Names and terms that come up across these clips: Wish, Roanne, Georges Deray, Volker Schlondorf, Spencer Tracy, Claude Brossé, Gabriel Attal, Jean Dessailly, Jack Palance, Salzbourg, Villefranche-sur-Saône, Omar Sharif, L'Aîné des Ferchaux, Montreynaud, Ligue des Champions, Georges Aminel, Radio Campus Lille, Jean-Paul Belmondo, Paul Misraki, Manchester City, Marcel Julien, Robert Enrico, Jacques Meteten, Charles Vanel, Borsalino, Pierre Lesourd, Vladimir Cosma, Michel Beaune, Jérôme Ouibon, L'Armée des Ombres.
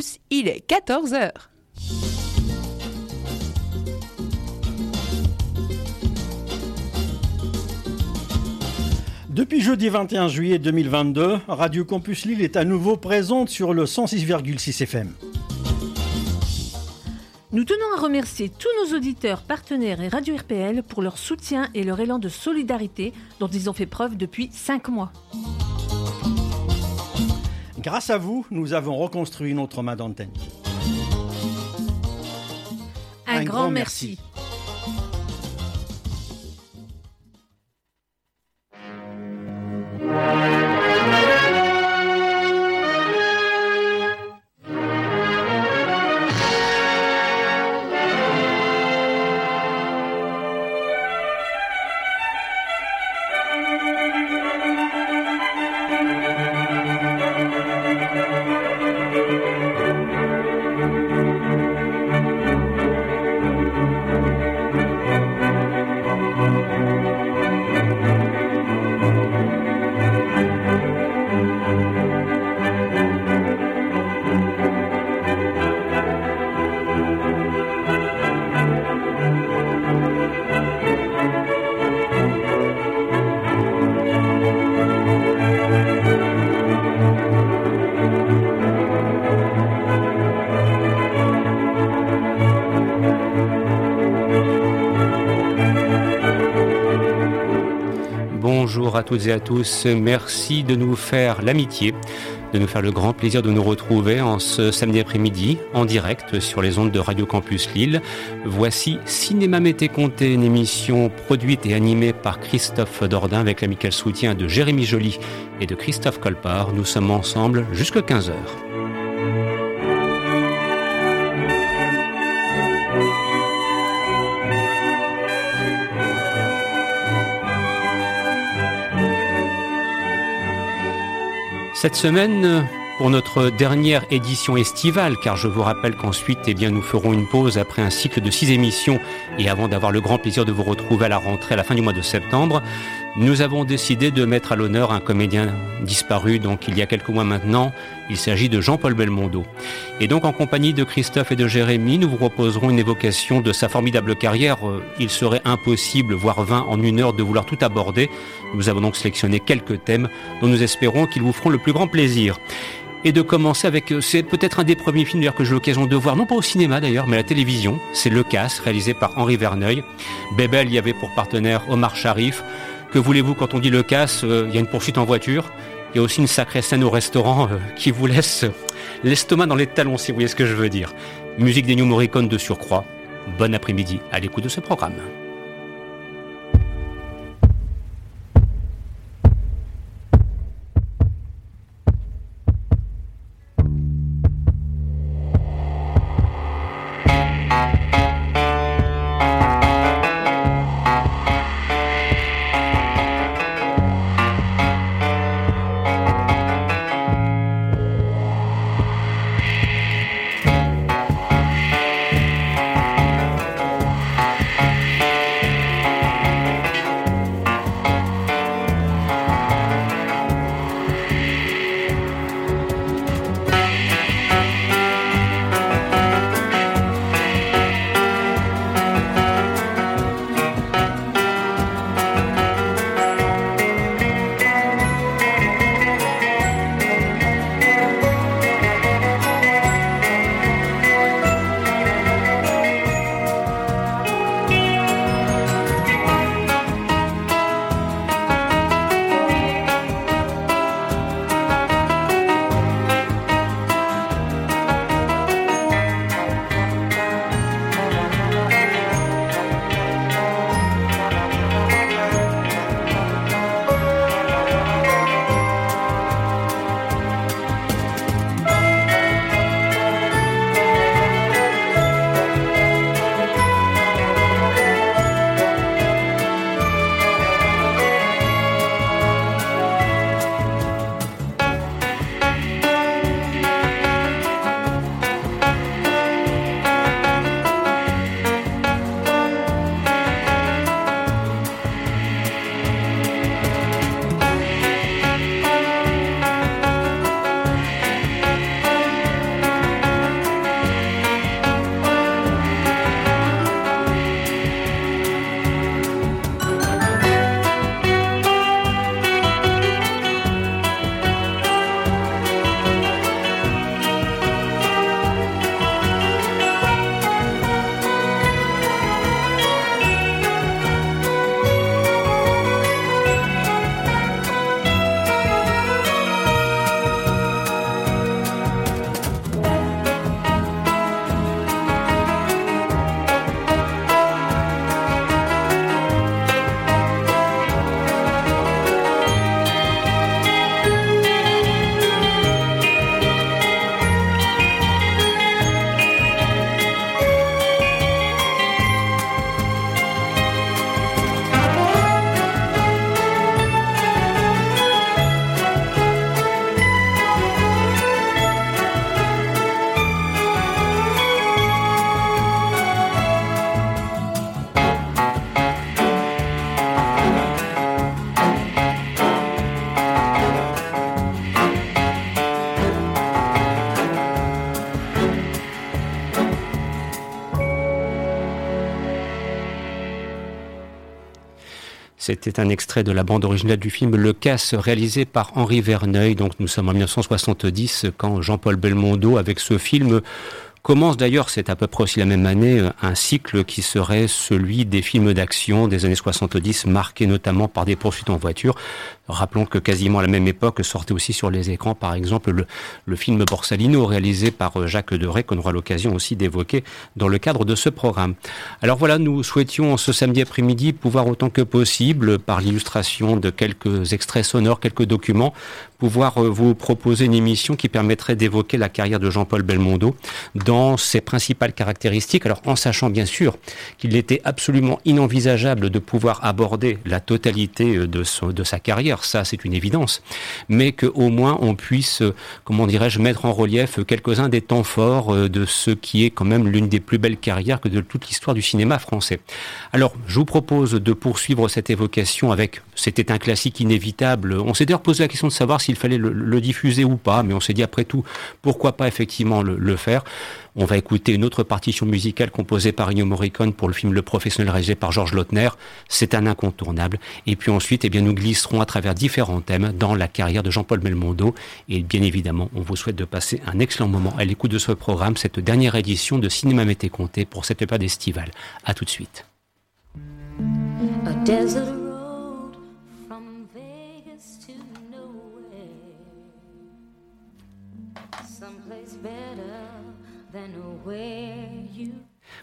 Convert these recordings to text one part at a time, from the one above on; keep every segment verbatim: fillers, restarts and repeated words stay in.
Campus, il est quatorze heures. Depuis jeudi vingt et un juillet deux mille vingt-deux, Radio Campus Lille est à nouveau présente sur le cent six virgule six F M. Nous tenons à remercier tous nos auditeurs, partenaires et Radio R P L pour leur soutien et leur élan de solidarité dont ils ont fait preuve depuis cinq mois. Grâce à vous, nous avons reconstruit notre main d'antenne. Un, Un grand, grand merci. merci. À toutes et à tous, merci de nous faire l'amitié, de nous faire le grand plaisir de nous retrouver en ce samedi après-midi en direct sur les ondes de Radio Campus Lille. Voici Cinéma m'était conté, une émission produite et animée par Christophe Dordain avec l'amical soutien de Jérémy Joly et de Christophe Colpart. Nous sommes ensemble jusqu'à quinze heures. Cette semaine, pour notre dernière édition estivale, car je vous rappelle qu'ensuite, eh bien, nous ferons une pause après un cycle de six émissions et avant d'avoir le grand plaisir de vous retrouver à la rentrée à la fin du mois de septembre, nous avons décidé de mettre à l'honneur un comédien disparu donc il y a quelques mois maintenant. Il s'agit de Jean-Paul Belmondo. Et donc, en compagnie de Christophe et de Jérémy, nous vous proposerons une évocation de sa formidable carrière. Il serait impossible, voire vain, en une heure de vouloir tout aborder. Nous avons donc sélectionné quelques thèmes dont nous espérons qu'ils vous feront le plus grand plaisir. Et de commencer avec, c'est peut-être un des premiers films d'ailleurs que j'ai l'occasion de voir, non pas au cinéma d'ailleurs, mais à la télévision. C'est Le Casse, réalisé par Henri Verneuil. Bébel y avait pour partenaire Omar Sharif. Que voulez-vous, quand on dit Le Casse, il euh, y a une poursuite en voiture. Il y a aussi une sacrée scène au restaurant euh, qui vous laisse euh, l'estomac dans les talons, si vous voyez ce que je veux dire. Musique d'Ennio Morricone de surcroît. Bon après-midi à l'écoute de ce programme. C'était un extrait de la bande originale du film Le Casse, réalisé par Henri Verneuil. Donc nous sommes en dix-neuf cent soixante-dix quand Jean-Paul Belmondo, avec ce film, commence d'ailleurs, c'est à peu près aussi la même année, un cycle qui serait celui des films d'action des années soixante-dix, marqués notamment par des poursuites en voiture. Rappelons que quasiment à la même époque sortait aussi sur les écrans, par exemple, le, le film Borsalino, réalisé par Jacques Deray, qu'on aura l'occasion aussi d'évoquer dans le cadre de ce programme. Alors voilà, nous souhaitions ce samedi après-midi pouvoir autant que possible, par l'illustration de quelques extraits sonores, quelques documents, pouvoir vous proposer une émission qui permettrait d'évoquer la carrière de Jean-Paul Belmondo dans ses principales caractéristiques, alors en sachant bien sûr qu'il était absolument inenvisageable de pouvoir aborder la totalité de, ce, de sa carrière, ça c'est une évidence, mais qu'au moins on puisse, comment dirais-je, mettre en relief quelques-uns des temps forts de ce qui est quand même l'une des plus belles carrières que de toute l'histoire du cinéma français. Alors, je vous propose de poursuivre cette évocation avec, c'était un classique inévitable, on s'est d'ailleurs posé la question de savoir si il fallait le, le diffuser ou pas, mais on s'est dit après tout, pourquoi pas effectivement le, le faire. On va écouter une autre partition musicale composée par Ennio Morricone pour le film Le Professionnel, réalisé par Georges Lautner. C'est un incontournable. Et puis ensuite, eh bien, nous glisserons à travers différents thèmes dans la carrière de Jean-Paul Belmondo. Et bien évidemment, on vous souhaite de passer un excellent moment à l'écoute de ce programme, cette dernière édition de Cinéma m'était conté pour cette période estivale. À tout de suite.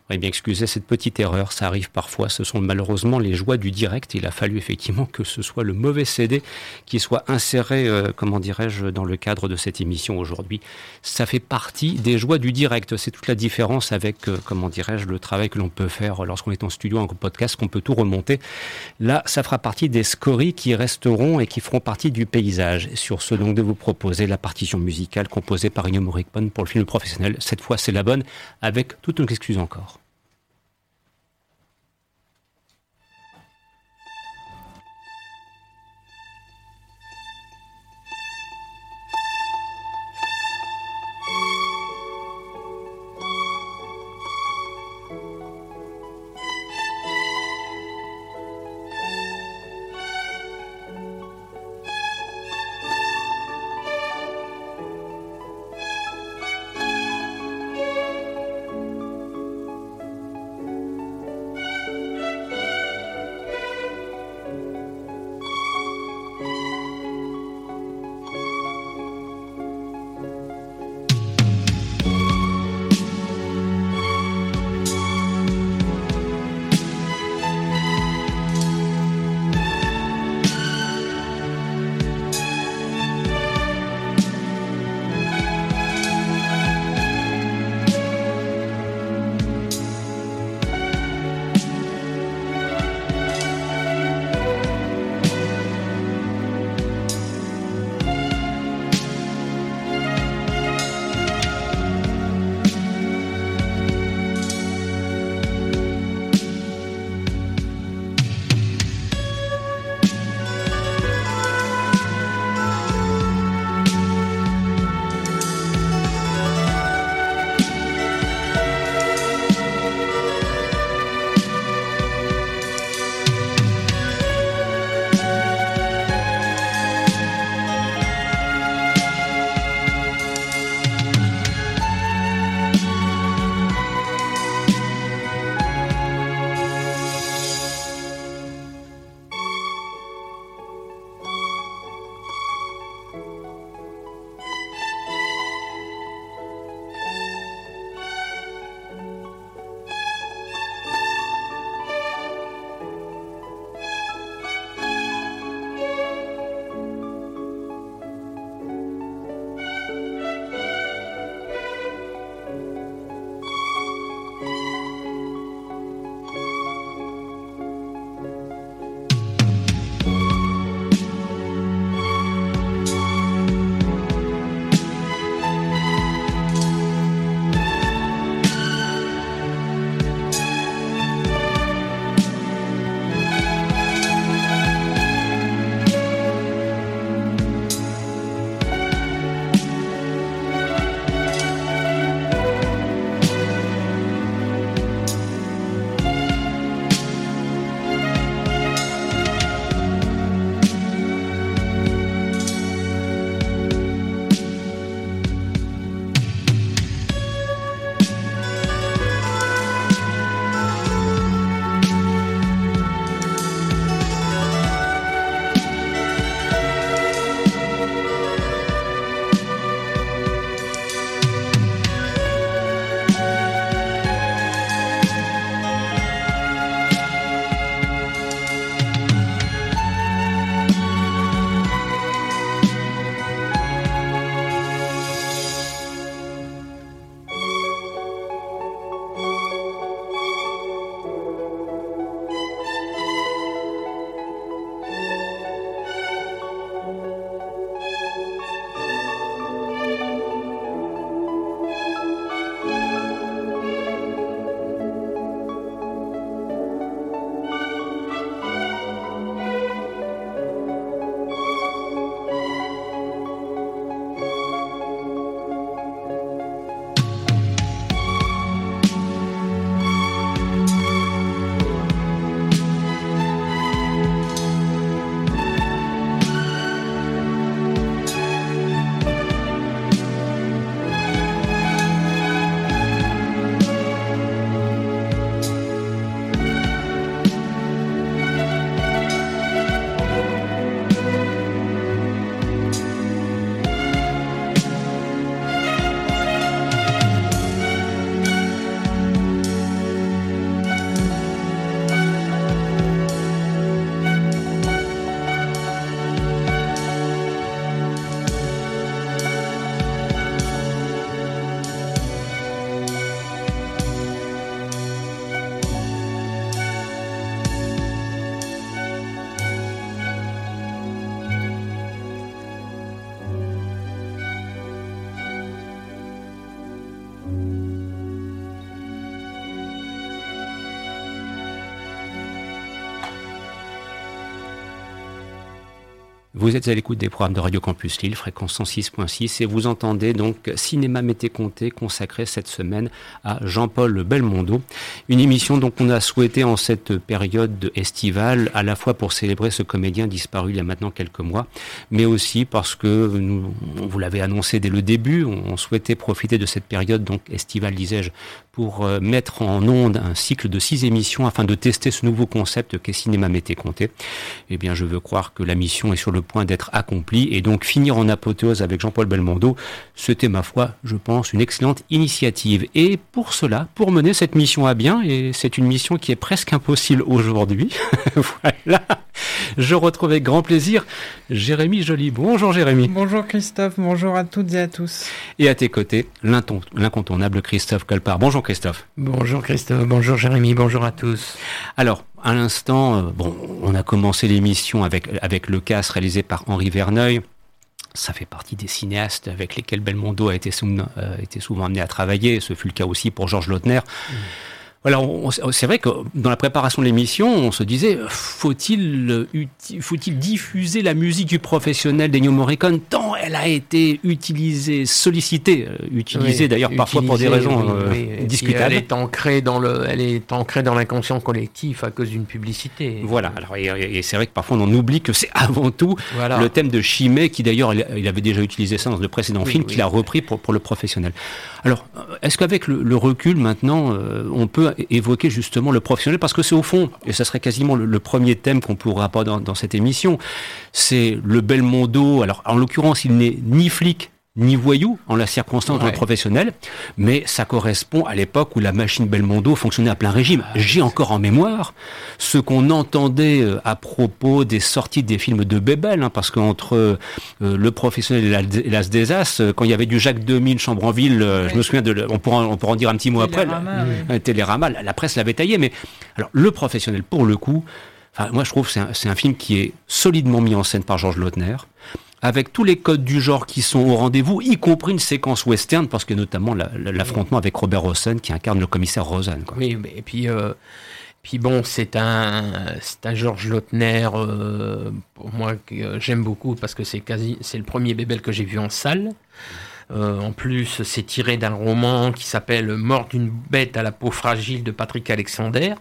Eh bien, excusez cette petite erreur, ça arrive parfois, ce sont malheureusement les joies du direct. Il a fallu effectivement que ce soit le mauvais C D qui soit inséré, euh, comment dirais-je, dans le cadre de cette émission aujourd'hui. Ça fait partie des joies du direct, c'est toute la différence avec, euh, comment dirais-je, le travail que l'on peut faire lorsqu'on est en studio, en podcast, qu'on peut tout remonter. Là, ça fera partie des scories qui resteront et qui feront partie du paysage. Sur ce, donc, de vous proposer la partition musicale composée par Ennio Morricone pour le film Professionnel. Cette fois, c'est la bonne, avec toutes nos excuses encore. Vous êtes à l'écoute des programmes de Radio Campus Lille, fréquence cent six virgule six, et vous entendez donc Cinéma m'était conté, consacré cette semaine à Jean-Paul Belmondo. Une émission donc qu'on a souhaité en cette période estivale, à la fois pour célébrer ce comédien disparu il y a maintenant quelques mois, mais aussi parce que, nous, vous l'avez annoncé dès le début, on souhaitait profiter de cette période donc estivale, disais-je, pour mettre en onde un cycle de six émissions afin de tester ce nouveau concept qu'est Cinéma m'était conté. Eh bien, je veux croire que la mission est sur le point d'être accompli, et donc finir en apothéose avec Jean-Paul Belmondo, c'était ma foi, je pense, une excellente initiative. Et pour cela, pour mener cette mission à bien, et c'est une mission qui est presque impossible aujourd'hui, voilà, je retrouve avec grand plaisir Jérémy Joly. Bonjour Jérémy. Bonjour Christophe, bonjour à toutes et à tous. Et à tes côtés, l'incontournable Christophe Colpart. Bonjour Christophe. Bonjour Christophe, bonjour Jérémy, bonjour à tous. Alors, à l'instant, bon, on a commencé l'émission avec, avec Le Casse, réalisé par Henri Verneuil. Ça fait partie des cinéastes avec lesquels Belmondo a été, sou- euh, été souvent amené à travailler. Ce fut le cas aussi pour Georges Lautner. Mmh. Voilà, on, on, c'est vrai que dans la préparation de l'émission, on se disait, faut-il, uti- faut-il diffuser la musique du professionnel d'Ennio Morricone, tant elle a été utilisée, sollicitée, utilisée oui, d'ailleurs utilisée, parfois pour des raisons oui, oui, euh, discutables. Elle est ancrée dans le, elle est ancrée dans l'inconscient collectif à cause d'une publicité. Voilà, alors, et, et c'est vrai que parfois on en oublie que c'est avant tout voilà. le thème de Chimay, qui d'ailleurs, il avait déjà utilisé ça dans le précédent oui, film, oui, qu'il a repris pour, pour le professionnel. Alors, est-ce qu'avec le, le recul maintenant, on peut évoquer justement le professionnel, parce que c'est au fond, et ça serait quasiment le, le premier thème qu'on pourra pas dans, dans cette émission, c'est le Belmondo. Alors en l'occurrence, il n'est ni flic ni voyou en la circonstance ouais. dans le professionnel, mais ça correspond à l'époque où la machine Belmondo fonctionnait à plein régime. J'ai encore en mémoire ce qu'on entendait à propos des sorties des films de Bébel, hein, parce qu'entre euh, le professionnel et L'As des As, quand il y avait du Jacques deux mille, Chambre en ville, euh, ouais. je me souviens, de, on, pourra, on pourra en dire un petit mot Télérama, après, oui. la, Télérama, la, la presse l'avait taillé, mais alors le professionnel, pour le coup, moi je trouve que c'est un, c'est un film qui est solidement mis en scène par Georges Lautner, avec tous les codes du genre qui sont au rendez-vous, y compris une séquence western, parce que notamment la, la, l'affrontement avec Robert Rosen, qui incarne le commissaire Rosen. Quoi. Oui, mais, et puis, euh, puis bon, c'est un, c'est un Georges Lautner, euh, pour moi, que euh, j'aime beaucoup, parce que c'est, quasi, c'est le premier Bébel que j'ai vu en salle. Euh, en plus, c'est tiré d'un roman qui s'appelle « Mort d'une bête à la peau fragile » de Patrick Alexander.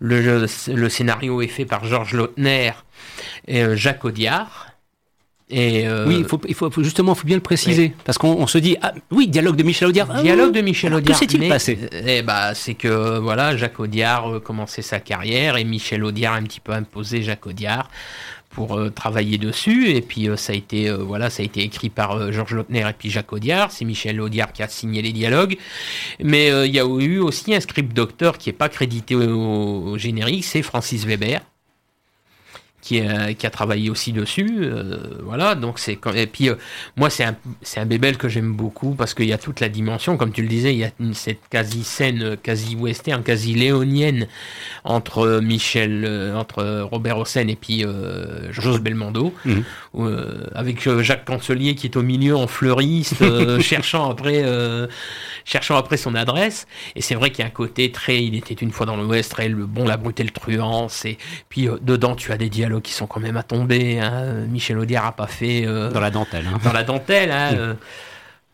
Le, le, le scénario est fait par Georges Lautner et euh, Jacques Audiard. Et euh... oui, faut, il faut justement, faut bien le préciser, oui. parce qu'on on se dit, ah oui, dialogue de Michel Audiard. Ah, dialogue oui. de Michel Alors, Audiard. Que s'est-il mais, passé Eh bah, ben, c'est que voilà, Jacques Audiard euh, commençait sa carrière et Michel Audiard a un petit peu imposé Jacques Audiard pour euh, travailler dessus. Et puis euh, ça a été, euh, voilà, ça a été écrit par euh, Georges Lautner et puis Jacques Audiard. C'est Michel Audiard qui a signé les dialogues, mais il euh, y a eu aussi un script docteur qui est pas crédité au, au générique, c'est Francis Weber. Qui a, qui a travaillé aussi dessus, euh, voilà, donc c'est... Quand, et puis, euh, moi, c'est un, c'est un Bébel que j'aime beaucoup, parce qu'il y a toute la dimension, comme tu le disais, il y a cette quasi-scène, quasi-western, quasi-léonienne, entre Michel, euh, entre Robert Hossein et puis euh, Georges Belmondo, mmh. où, euh, avec Jacques Cancelier qui est au milieu en fleuriste, euh, cherchant, après, euh, cherchant après son adresse, et c'est vrai qu'il y a un côté très... Il était une fois dans l'Ouest, très le bon, la brute et le truand, et puis euh, dedans, tu as des dialogues qui sont quand même à tomber, hein. Michel Audiard a pas fait... Euh, dans la dentelle. Hein. Dans la dentelle, hein, euh,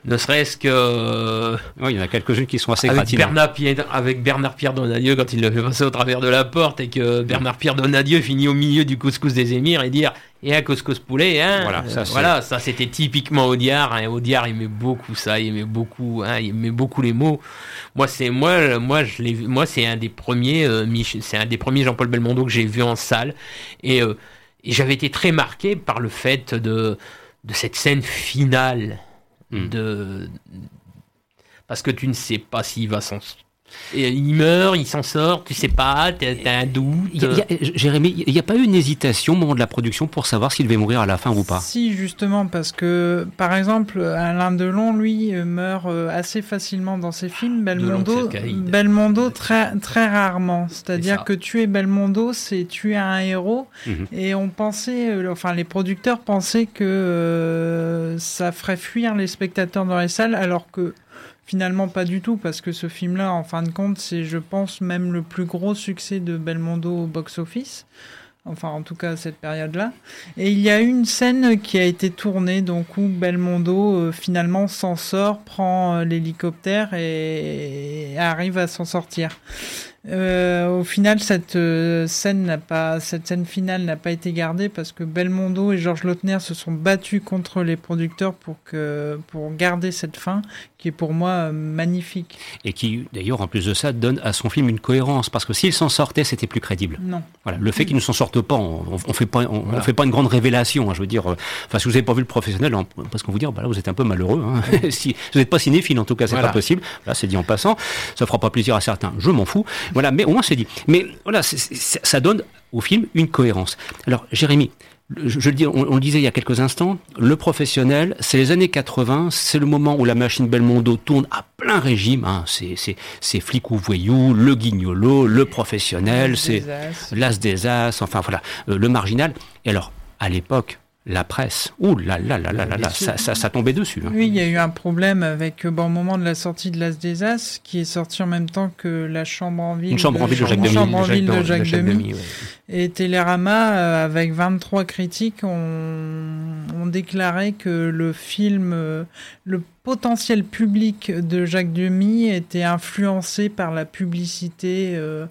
ne serait-ce que... Euh, oui, il y en a quelques-unes qui sont assez gratinants. Avec Bernard Pierre Donadieu, quand il le fait passer au travers de la porte, et que Bernard Pierre Donadieu finit au milieu du couscous des émirs et dire... Et un couscous poulet, hein. Voilà, ça, euh, voilà, ça c'était typiquement Audiard. Hein. Audiard aimait beaucoup ça, il aimait beaucoup, hein, il aimait beaucoup les mots. Moi, c'est moi, moi, je l'ai vu, moi, c'est un des premiers, euh, Mich- c'est un des premiers Jean-Paul Belmondo que j'ai vu en salle, et, euh, et j'avais été très marqué par le fait de de cette scène finale, mmh. de parce que tu ne sais pas s'il va s'en Et il meurt, il s'en sort, tu sais pas, t'as, t'as un doute. Il y a, Jérémy, il n'y a pas eu une hésitation au moment de la production pour savoir s'il devait mourir à la fin ou pas? Si, justement, parce que, par exemple, Alain Delon, lui, meurt assez facilement dans ses films. Belmondo, Belmondo très, très rarement. C'est-à-dire c'est que tuer Belmondo, c'est tuer un héros. Mmh. Et on pensait, enfin, les producteurs pensaient que euh, ça ferait fuir les spectateurs dans les salles, alors que Finalement, pas du tout, parce que ce film-là, en fin de compte, c'est, je pense, même le plus gros succès de Belmondo au box-office. Enfin, en tout cas, à cette période-là. Et il y a une scène qui a été tournée, donc, où Belmondo, euh, finalement, s'en sort, prend euh, l'hélicoptère et... et arrive à s'en sortir. Euh, au final, cette, euh, scène n'a pas, cette scène finale n'a pas été gardée parce que Belmondo et Georges Lautner se sont battus contre les producteurs pour, que, pour garder cette fin qui est pour moi euh, magnifique. Et qui, d'ailleurs, en plus de ça, donne à son film une cohérence parce que s'il s'en sortait, c'était plus crédible. Non. Voilà, le fait qu'il ne s'en sorte pas, on ne fait, voilà. fait pas une grande révélation. Hein, je veux dire, euh, enfin, si vous n'avez pas vu Le Professionnel, on, parce qu'on vous dit, bah là, vous êtes un peu malheureux. Hein. Si vous n'êtes pas cinéphile, en tout cas, c'est voilà. pas possible. Là, c'est dit en passant. Ça ne fera pas plaisir à certains. Je m'en fous. Voilà, mais au moins c'est dit. Mais voilà, c'est, c'est, ça donne au film une cohérence. Alors, Jérémy, je, je le dis, on, on le disait il y a quelques instants, Le Professionnel, c'est les années quatre-vingts, c'est le moment où la machine Belmondo tourne à plein régime. Hein. C'est, c'est, c'est Flic ou Voyou, Le Guignolo, Le Professionnel, c'est L'As des As, enfin voilà, euh, Le Marginal. Et alors, à l'époque... La presse, ouh là là là là là, là. Ça, ça, ça tombait dessus. Hein. Oui, il y a eu un problème avec, bon, au moment de la sortie de L'As des As, qui est sorti en même temps que La Chambre en Ville, Une chambre de, en ville de Jacques Demy. Chambre en ville de Jacques Demy. Ouais. Et Télérama, euh, avec vingt-trois critiques, ont, ont déclaré que le film, euh, le potentiel public de Jacques Demy était influencé par la publicité. Euh,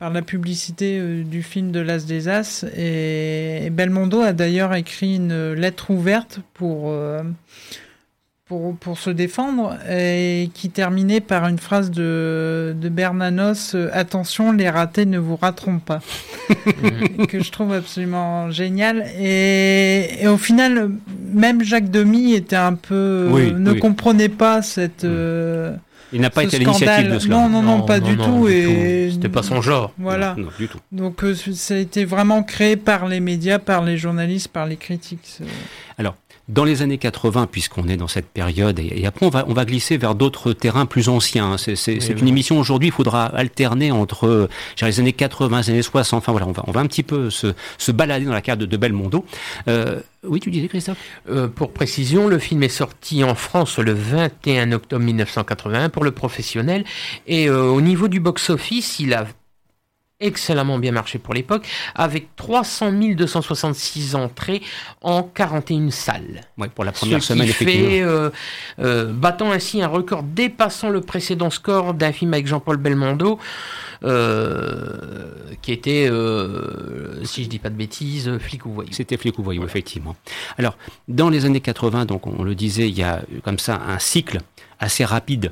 par la publicité euh, du film de L'As des As. Et, et Belmondo a d'ailleurs écrit une lettre ouverte pour, euh, pour, pour se défendre et qui terminait par une phrase de, de Bernanos euh, « Attention, les ratés ne vous rateront pas », que je trouve absolument génial. Et, et au final, même Jacques Demy était un peu... Oui, euh, ne oui. comprenait pas cette... Euh, Il n'a pas Ce été scandale. L'initiative de cela. Non, non, non, non pas non, du, non, tout. Du et... tout. C'était pas son genre. Voilà. Non, non, du tout. Donc, euh, ça a été vraiment créé par les médias, par les journalistes, par les critiques. Alors, dans les années quatre-vingts, puisqu'on est dans cette période, et, et après, on va, on va glisser vers d'autres terrains plus anciens. C'est, c'est, oui, c'est oui. une émission, aujourd'hui, il faudra alterner entre genre, les années quatre-vingts, les années soixante. Enfin, voilà, on va, on va un petit peu se, se balader dans la carte de, de Belmondo. Euh, Oui, tu disais, Christophe. Euh, pour précision, le film est sorti en France le vingt et un octobre mille neuf cent quatre-vingt-un pour Le Professionnel. Et euh, au niveau du box-office, il a excellemment bien marché pour l'époque, avec trois cents mille deux cent soixante-six entrées en quarante et une salles. Oui, pour la première Ce semaine, qui effectivement. Fait, euh, euh, battant ainsi un record dépassant le précédent score d'un film avec Jean-Paul Belmondo, Euh, qui était, euh, si je dis pas de bêtises, Flic ou Voyou. C'était Flic ou Voyou, voilà. Effectivement. Alors, dans les années quatre-vingts, donc on le disait, il y a comme ça un cycle assez rapide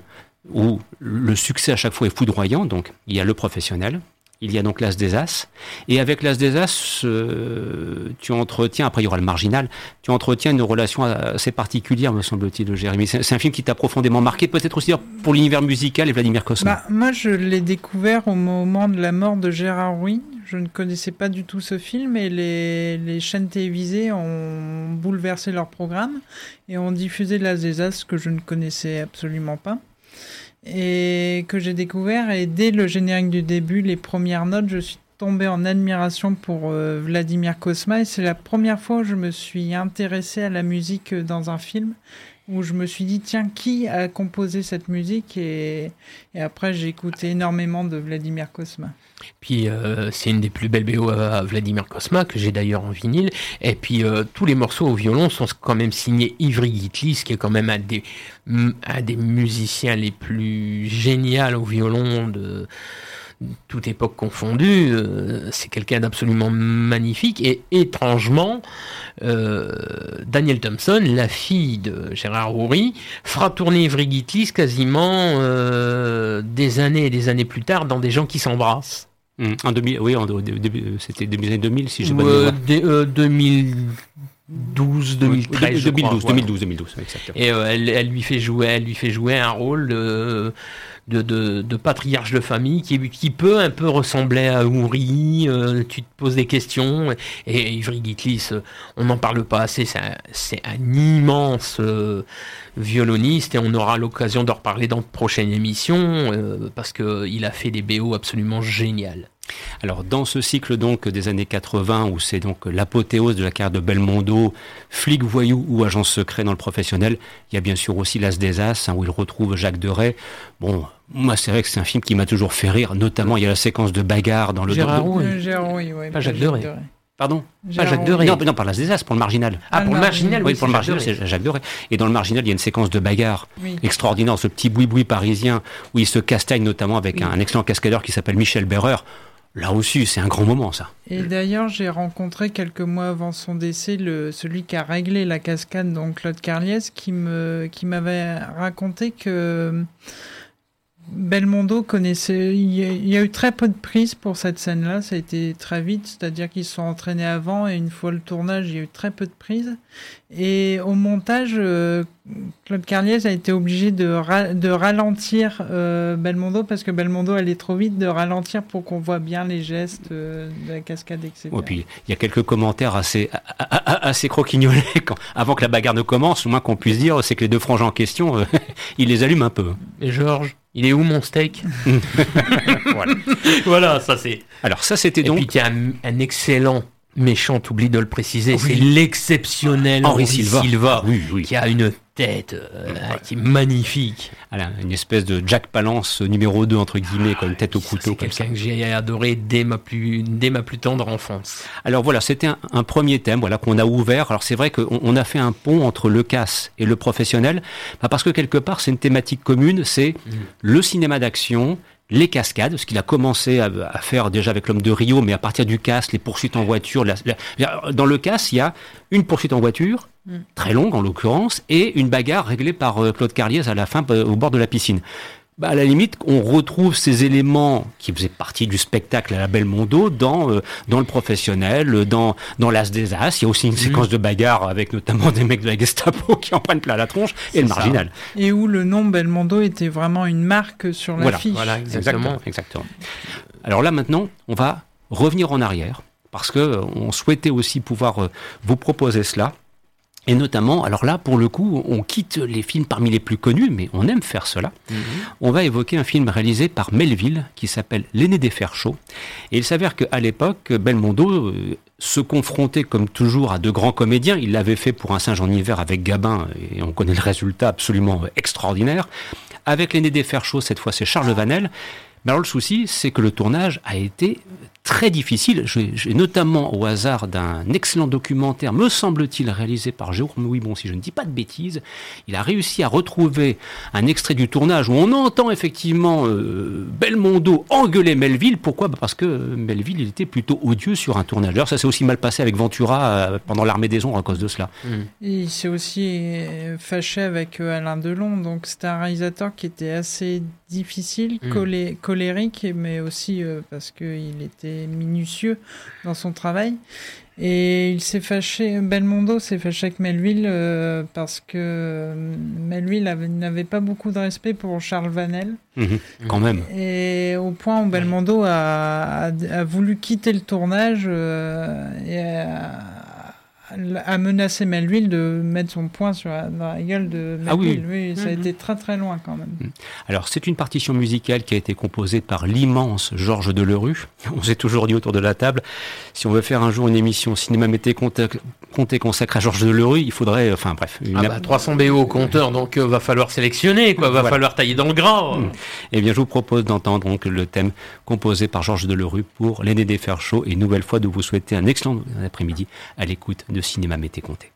où le succès à chaque fois est foudroyant. Donc, il y a Le Professionnel, il y a donc L'As des As, et avec L'As des As, euh, tu entretiens, après il y aura Le Marginal, tu entretiens une relation assez particulière, me semble-t-il, Jérémy. C'est, c'est un film qui t'a profondément marqué, peut-être aussi pour l'univers musical et Vladimir Cosma. Bah, moi, je l'ai découvert au moment de la mort de Gérard Oury. Je ne connaissais pas du tout ce film et les, les chaînes télévisées ont bouleversé leur programme et ont diffusé L'As des As que je ne connaissais absolument pas. Et que j'ai découvert, et dès le générique du début, les premières notes, je suis tombé en admiration pour euh, Vladimir Cosma, et c'est la première fois où je me suis intéressé à la musique dans un film, où je me suis dit, tiens, qui a composé cette musique ? Et, et après, j'ai écouté énormément de Vladimir Cosma. Puis, euh, c'est une des plus belles B O à Vladimir Cosma, que j'ai d'ailleurs en vinyle. Et puis, euh, tous les morceaux au violon sont quand même signés Ivry Gitlis, qui est quand même un des, un des musiciens les plus géniaux au violon de... toute époque confondue, euh, c'est quelqu'un d'absolument magnifique. Et étrangement, euh, Daniel Thompson, la fille de Gérard Oury, fera tourner Ivry Gitlis quasiment euh, des années et des années plus tard dans Des gens qui s'embrassent. Mmh, en deux mille, oui, en, au début, c'était début des années deux mille, si j'ai bonne mémoire. Euh, deux mille douze, deux mille treize, je crois, voilà. deux mille douze, exactement. Et euh, elle, elle lui fait jouer, elle lui fait jouer un rôle de, de, de, de patriarche de famille qui, qui peut un peu ressembler à Oury. Euh, tu te poses des questions. Et Ivry Gitlis, on n'en parle pas assez. C'est un, c'est un immense euh, violoniste et on aura l'occasion d'en reparler dans de prochaines émissions euh, parce que il a fait des B O absolument géniales. Alors dans ce cycle donc des années quatre-vingts où c'est donc l'apothéose de la carrière de Belmondo, Flic, Voyou ou Agent secret dans Le Professionnel, il y a bien sûr aussi L'As des As hein, où il retrouve Jacques Deray. Bon, moi c'est vrai que c'est un film qui m'a toujours fait rire, notamment il y a la séquence de bagarre dans le... Gérard Oury, de... Gérard Oury, oui, pas Jacques Deray. Deray. Pardon, Gérard pas Jacques Deray. Non, non, par L'As des As, pour Le Marginal. Ah, ah pour non, Le Marginal, oui, oui pour Le Marginal, Deray. C'est Jacques Deray. Et dans Le Marginal, il y a une séquence de bagarre oui. extraordinaire, ce petit boui-boui parisien où il se castagne notamment avec oui. un excellent cascadeur qui s'appelle Michel Audiard. Là aussi, c'est un grand moment, ça. Et d'ailleurs, j'ai rencontré quelques mois avant son décès le, celui qui a réglé la cascade, donc Claude Carliez, qui, me, qui m'avait raconté que Belmondo connaissait... Il y, a, il y a eu très peu de prises pour cette scène-là, ça a été très vite, c'est-à-dire qu'ils se sont entraînés avant, et une fois le tournage, il y a eu très peu de prises. Et au montage, euh, Claude Carliez a été obligé de, ra- de ralentir euh, Belmondo parce que Belmondo allait trop vite, de ralentir pour qu'on voit bien les gestes euh, de la cascade, et cetera. Et puis il y a quelques commentaires assez, a- a- assez croquignolés quand, avant que la bagarre ne commence, au moins qu'on puisse dire, c'est que les deux franges en question, euh, il les allume un peu. Et Georges, il est où mon steak? Voilà. Voilà, ça c'est. Alors ça c'était donc. Et puis il y a un, un excellent. Méchant, oublie de le préciser, oui. c'est l'exceptionnel Henri, Henri Silva, Silva oui, oui. qui a une tête euh, ouais. qui est magnifique. Alors, une espèce de Jack Palance numéro deux, entre guillemets, ah, comme tête au couteau. C'est quelqu'un ça. que j'ai adoré dès ma, plus, dès ma plus tendre enfance. Alors voilà, c'était un, un premier thème voilà, qu'on a ouvert. Alors c'est vrai qu'on on a fait un pont entre Le Casse et Le Professionnel, bah, parce que quelque part c'est une thématique commune, c'est mmh. le cinéma d'action, les cascades, ce qu'il a commencé à, à faire déjà avec L'Homme de Rio, mais à partir du Casse, les poursuites en voiture. La, la, dans Le Casse, il y a une poursuite en voiture, très longue en l'occurrence, et une bagarre réglée par euh, Claude Carliez à la fin euh, au bord de la piscine. Bah, à la limite, on retrouve ces éléments qui faisaient partie du spectacle à la Belmondo dans euh, dans Le Professionnel, dans dans L'As des As. Il y a aussi une mmh. séquence de bagarre avec notamment des mecs de la Gestapo qui en prennent plein la tronche, et c'est Le Marginal. Ça. Et où le nom Belmondo était vraiment une marque sur l'affiche. Voilà, voilà exactement. exactement, exactement. Alors là maintenant, on va revenir en arrière parce que euh, on souhaitait aussi pouvoir euh, vous proposer cela. Et notamment, alors là, pour le coup, on quitte les films parmi les plus connus, mais on aime faire cela. Mmh. On va évoquer un film réalisé par Melville, qui s'appelle L'Aîné des Ferchaux. Et il s'avère qu'à l'époque, Belmondo euh, se confrontait, comme toujours, à de grands comédiens. Il l'avait fait pour Un singe en hiver avec Gabin, et on connaît le résultat absolument extraordinaire. Avec L'Aîné des Ferchaux, cette fois, c'est Charles Vanel. Mais alors le souci, c'est que le tournage a été très difficile. J'ai, j'ai notamment au hasard d'un excellent documentaire, me semble-t-il, réalisé par Jérôme Ouibon, si je ne dis pas de bêtises, il a réussi à retrouver un extrait du tournage où on entend effectivement euh, Belmondo engueuler Melville. Pourquoi ? Parce que Melville, il était plutôt odieux sur un tournage. D'ailleurs, ça s'est aussi mal passé avec Ventura euh, pendant l'Armée des Ombres à cause de cela. Mmh. Il s'est aussi fâché avec Alain Delon. Donc c'est un réalisateur qui était assez difficile, mmh. collé, collé colérique, mais aussi euh, parce qu'il était minutieux dans son travail. Et il s'est fâché, Belmondo s'est fâché avec Melville euh, parce que Melville avait, n'avait pas beaucoup de respect pour Charles Vanel. Mmh, quand même. Et au point où Belmondo a, a, a voulu quitter le tournage euh, et a, a menacé Melville de mettre son poing sur la, dans la gueule de Melville. Ah oui. Oui, ça a mmh. été très très loin quand même. Alors c'est une partition musicale qui a été composée par l'immense Georges Delerue. On s'est toujours dit autour de la table, si on veut faire un jour une émission Cinéma m'était conté consacrée à Georges Delerue, il faudrait, enfin bref... Une... Ah bah, trois cents B O au compteur, donc euh, va falloir sélectionner, quoi, va voilà. falloir tailler dans le gras. Mmh. Eh bien je vous propose d'entendre donc, le thème composé par Georges Delerue pour L'Aîné des Ferchaux, et une nouvelle fois de vous souhaiter un excellent après-midi à l'écoute de Cinéma m'était conté.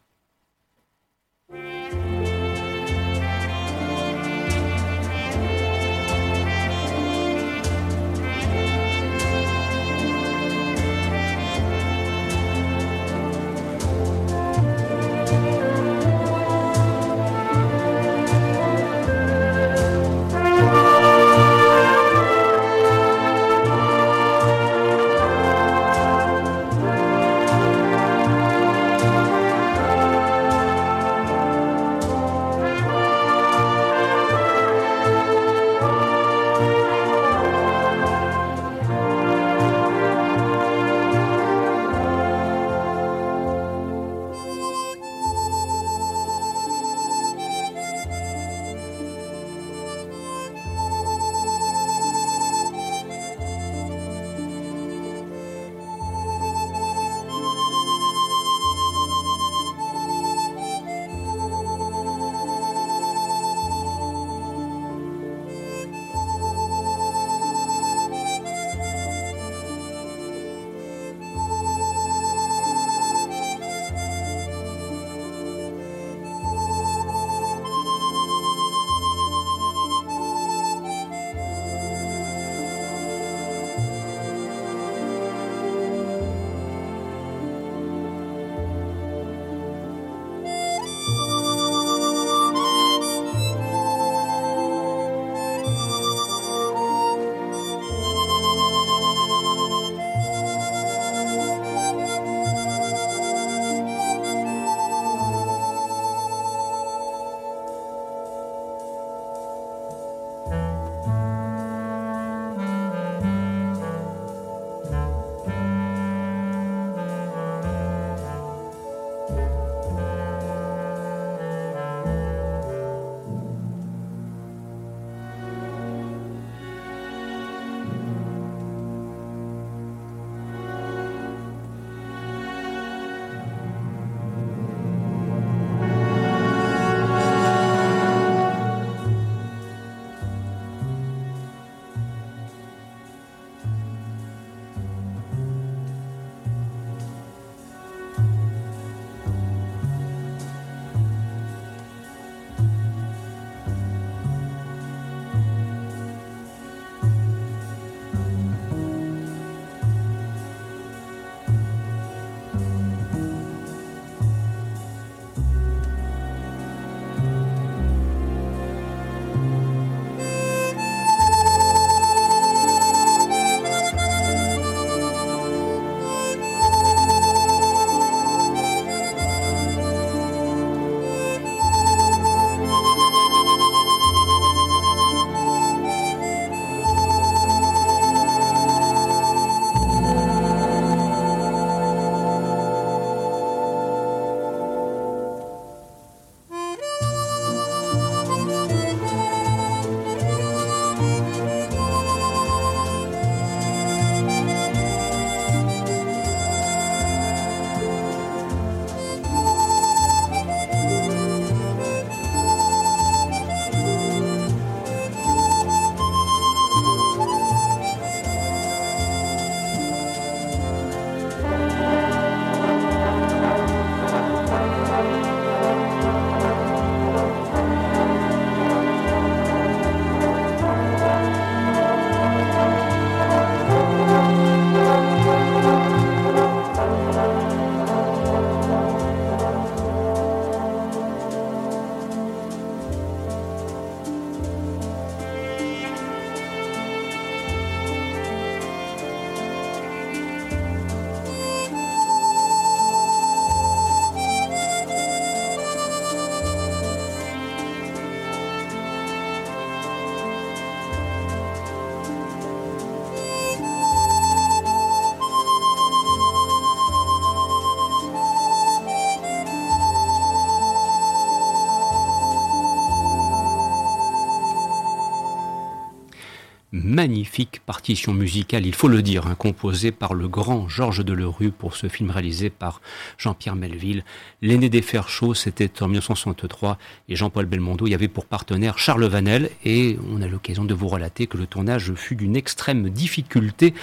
magnifique partition musicale, il faut le dire, hein, composée par le grand Georges Delerue pour ce film réalisé par Jean-Pierre Melville. L'Aîné des Ferchaux, c'était en dix-neuf cent soixante-trois, et Jean-Paul Belmondo y avait pour partenaire Charles Vanel, et on a l'occasion de vous relater que le tournage fut d'une extrême difficulté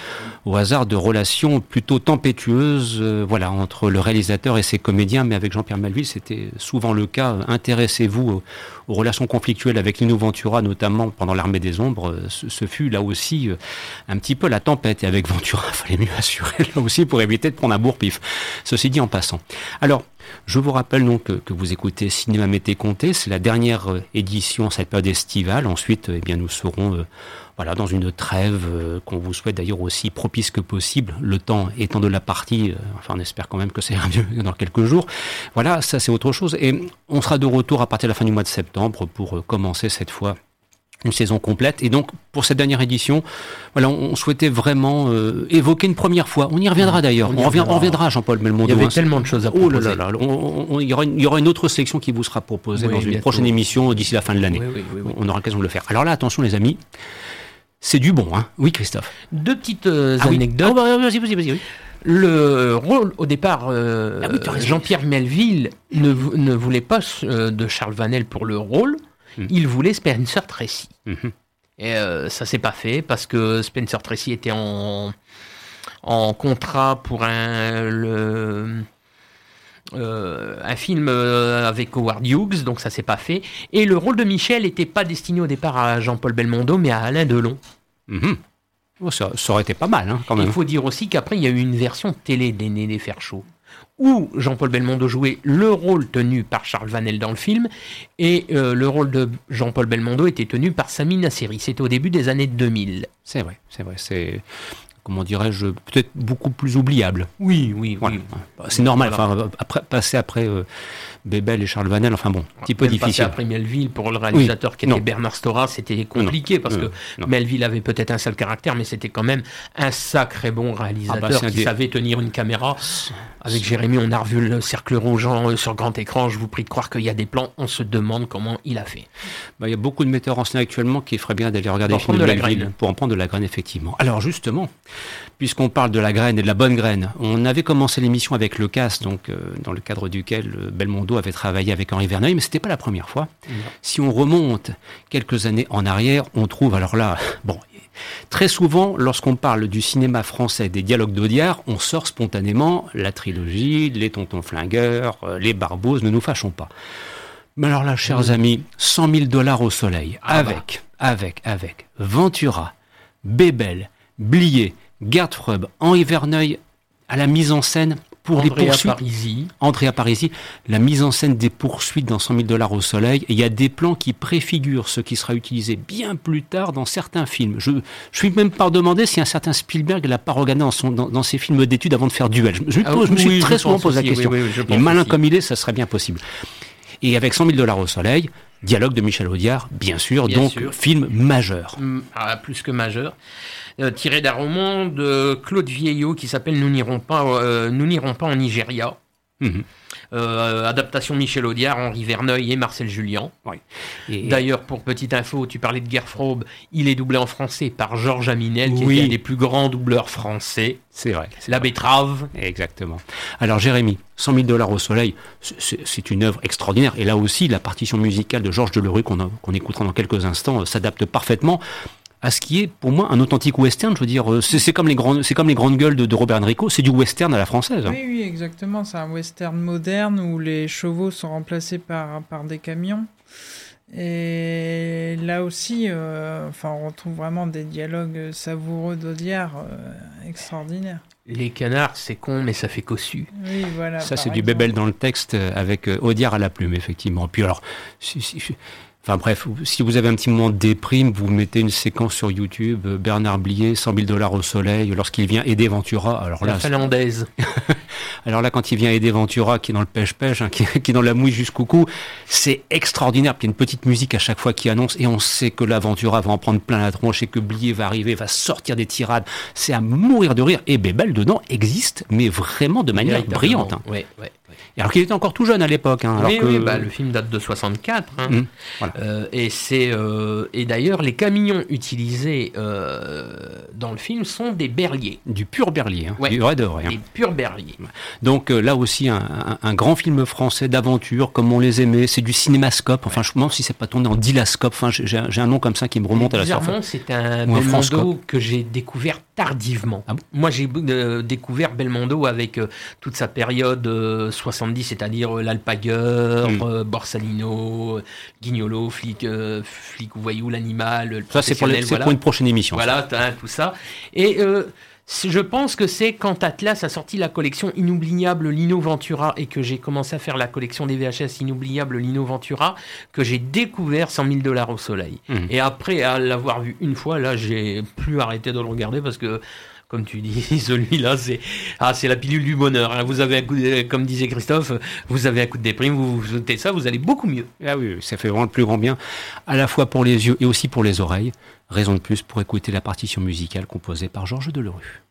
au hasard de relations plutôt tempétueuses, euh, voilà, entre le réalisateur et ses comédiens, mais avec Jean-Pierre Melville, c'était souvent le cas. Intéressez-vous aux relations conflictuelles avec Lino Ventura, notamment pendant L'Armée des Ombres, ce, ce là aussi, euh, un petit peu la tempête. Et avec Ventura, il fallait mieux assurer là aussi pour éviter de prendre un bourre-pif. Ceci dit en passant. Alors, je vous rappelle donc que, que vous écoutez Cinéma m'était conté. C'est la dernière euh, édition, cette période estivale. Ensuite, eh bien, nous serons euh, voilà, dans une trêve euh, qu'on vous souhaite d'ailleurs aussi propice que possible. Le temps étant de la partie, euh, enfin, on espère quand même que ça ira mieux dans quelques jours. Voilà, ça c'est autre chose. Et on sera de retour à partir de la fin du mois de septembre pour euh, commencer cette fois une saison complète. Et donc, pour cette dernière édition, voilà, on souhaitait vraiment euh, évoquer une première fois. On y reviendra d'ailleurs. On, on, reviendra, on reviendra à Jean-Paul Belmondo. Il y avait hein, tellement de choses à proposer. Oh là là, il y, y aura une autre sélection qui vous sera proposée oui, dans une bientôt. prochaine émission d'ici la fin de l'année. Oui, oui, oui, oui. On aura l'occasion de le faire. Alors là, attention les amis, c'est du bon, hein. Oui, Christophe. Deux petites euh, ah, anecdotes. Oui. Oh, bah, vas-y, vas-y, vas-y. Oui. Le rôle, au départ, euh, ah, oui, Jean-Pierre Melville ne, ne voulait pas euh, de Charles Vanel pour le rôle. Mmh. Il voulait Spencer Tracy. Mmh. Et euh, ça s'est pas fait parce que Spencer Tracy était en, en contrat pour un, le, euh, un film avec Howard Hughes, donc ça s'est pas fait. Et le rôle de Michel n'était pas destiné au départ à Jean-Paul Belmondo, mais à Alain Delon. Mmh. Oh, ça, ça aurait été pas mal, hein, quand même. Il faut dire aussi qu'après, il y a eu une version télé d'Aîné des Ferchaux, où Jean-Paul Belmondo jouait le rôle tenu par Charles Vanel dans le film, et euh, le rôle de Jean-Paul Belmondo était tenu par Sami Nasseri. C'était au début des années deux mille. C'est vrai, c'est vrai, c'est... comment dirais-je, peut-être beaucoup plus oubliable. Oui, oui, voilà. oui. C'est normal, voilà. Enfin, après, passer après euh, Bébel et Charles Vanel, enfin bon, un petit peu Même difficile. Passer après Melville, pour le réalisateur oui. qui était non. Bernard Stora, c'était compliqué, non. parce non. que non. Melville avait peut-être un sale caractère, mais c'était quand même un sacré bon réalisateur ah bah qui des... savait tenir une caméra. Avec Jérémy, on a revu le cercle rougeant sur grand écran, je vous prie de croire qu'il y a des plans, on se demande comment il a fait. Bah, il y a beaucoup de metteurs en scène actuellement qui feraient bien d'aller regarder les films de, de Melville pour en prendre de la graine, effectivement. Alors justement, puisqu'on parle de la graine et de la bonne graine, on avait commencé l'émission avec Le Casse, donc, euh, dans le cadre duquel euh, Belmondo avait travaillé avec Henri Verneuil, mais ce n'était pas la première fois. Mmh. Si on remonte quelques années en arrière, on trouve, alors là, bon, très souvent, lorsqu'on parle du cinéma français, des dialogues d'Audiard, on sort spontanément la trilogie, les tontons flingueurs, euh, les barbouzes, ne nous fâchons pas. Mais alors là, chers mmh. amis, cent mille dollars au soleil, ah avec, bah. avec, avec, Ventura, Bébel, Blier, Gertrude, Henri Verneuil à la mise en scène pour André des poursuites. Parisi. André à Parisi, la mise en scène des poursuites dans cent mille dollars au soleil. Et il y a des plans qui préfigurent ce qui sera utilisé bien plus tard dans certains films. Je ne suis même pas demandé si un certain Spielberg l'a pas regardé dans, son, dans, dans ses films d'études avant de faire Duel. Je, je, ah, je oui, me suis oui, très souvent posé la question. Oui, oui, Et malin aussi. comme il est, ça serait bien possible. Et avec cent mille dollars au soleil, dialogue de Michel Audiard, bien sûr, bien donc sûr. film majeur. Ah, plus que majeur. Euh, tiré d'un roman de Claude Vieillot qui s'appelle « Nous n'irons pas, euh, nous n'irons pas en Nigeria mm-hmm. ». Euh, adaptation Michel Audiard, Henri Verneuil et Marcel Julien. Oui. Et... D'ailleurs, pour petite info, tu parlais de Gerfraube, il est doublé en français par Georges Aminel, qui oui. est un des plus grands doubleurs français. C'est vrai. C'est La vrai. Betterave. Exactement. Alors Jérémy, cent mille dollars au soleil, c'est, c'est une œuvre extraordinaire. Et là aussi, la partition musicale de Georges Delerue, qu'on, a, qu'on écoutera dans quelques instants, s'adapte parfaitement à ce qui est, pour moi, un authentique western. Je veux dire, c'est, c'est, comme, les grands, c'est comme les grandes gueules de, de Robert Enrico, c'est du western à la française. Oui, oui, exactement, c'est un western moderne où les chevaux sont remplacés par, par des camions. Et là aussi, euh, enfin, on retrouve vraiment des dialogues savoureux d'Audiard, euh, extraordinaires. Les canards, c'est con, mais ça fait cossu. Oui, voilà, ça, c'est exemple. du Bébel dans le texte, avec Audiard à la plume, effectivement. Puis alors... Si, si, si, Enfin bref, si vous avez un petit moment de déprime, vous mettez une séquence sur YouTube, euh, Bernard Blier, cent mille dollars au soleil, lorsqu'il vient aider Ventura. Alors là, la finlandaise. Alors là, quand il vient aider Ventura, qui est dans le pêche-pêche, hein, qui, qui est dans la mouille jusqu'au cou, c'est extraordinaire. Puis il y a une petite musique à chaque fois qui annonce, et on sait que là, Ventura va en prendre plein la tronche, et que Blier va arriver, va sortir des tirades. C'est à mourir de rire. Et Bébel, dedans, existe, mais vraiment de manière brillante. Hein. Ouais, ouais. Alors qu'il était encore tout jeune à l'époque. Hein, alors oui, que... oui, bah, le film date de soixante-quatre. Hein. Mmh, voilà. Euh, et c'est euh, et d'ailleurs, les camions utilisés euh, dans le film sont des berliers. Du pur berlier, hein, ouais, du vrai de vrai. Hein. Des purs berliers. Donc euh, là aussi, un, un, un grand film français d'aventure, comme on les aimait. C'est du cinémascope. Enfin, je me demande si c'est pas tourné en dilascope. Enfin, j'ai, j'ai un nom comme ça qui me remonte à la surface. C'est un Belmondo que j'ai découvert tardivement. Ah bon ? Moi, j'ai euh, découvert Belmondo avec euh, toute sa période euh, soixante-dix, c'est-à-dire euh, l'Alpagueur, mmh. euh, Borsalino, Guignolo, Flic, euh, Flic ou Voyou, l'animal, le ça, professionnel. Ça, c'est, voilà. c'est pour une prochaine émission. Voilà, t'as, tout ça. Et euh, je pense que c'est quand Atlas a sorti la collection inoubliable Lino Ventura et que j'ai commencé à faire la collection des V H S inoubliable Lino Ventura que j'ai découvert cent mille dollars au soleil. Mmh. Et après, à l'avoir vu une fois, là, j'ai plus arrêté de le regarder parce que, comme tu dis, celui-là, c'est, ah, c'est la pilule du bonheur. Hein. Vous avez, de, comme disait Christophe, vous avez un coup de déprime, vous vous jetez ça, vous allez beaucoup mieux. Ah oui, ça fait vraiment le plus grand bien, à la fois pour les yeux et aussi pour les oreilles. Raison de plus pour écouter la partition musicale composée par Georges Delerue.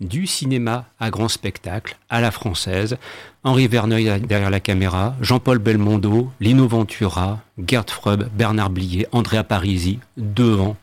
Du cinéma à grand spectacle, à la française, Henri Verneuil derrière la caméra, Jean-Paul Belmondo, Lino Ventura, Gerd Freub, Bernard Blier, Andrea Parisi, devant.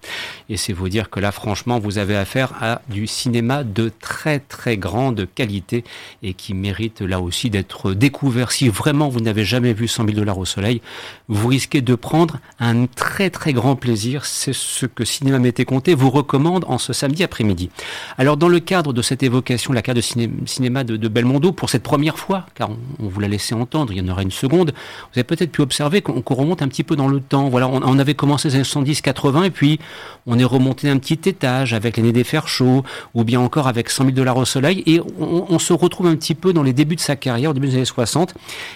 Et c'est vous dire que là, franchement, vous avez affaire à du cinéma de très très grande qualité et qui mérite là aussi d'être découvert. Si vraiment vous n'avez jamais vu cent mille dollars au soleil, vous risquez de prendre un très très grand plaisir. C'est ce que Cinéma m'était conté vous recommande en ce samedi après-midi. Alors, dans le cadre de cette évocation, la carte de ciné- cinéma de, de Belmondo, pour cette première fois, car on, on vous l'a laissé entendre, il y en aura une seconde, vous avez peut-être pu observer qu'on, qu'on remonte un petit peu dans le temps. Voilà, on, on avait commencé les années soixante-dix quatre-vingt et puis on est remonté un petit étage avec L'Aîné des Ferchaux ou bien encore avec cent mille dollars au soleil et on, on se retrouve un petit peu dans les débuts de sa carrière, au début des années soixante.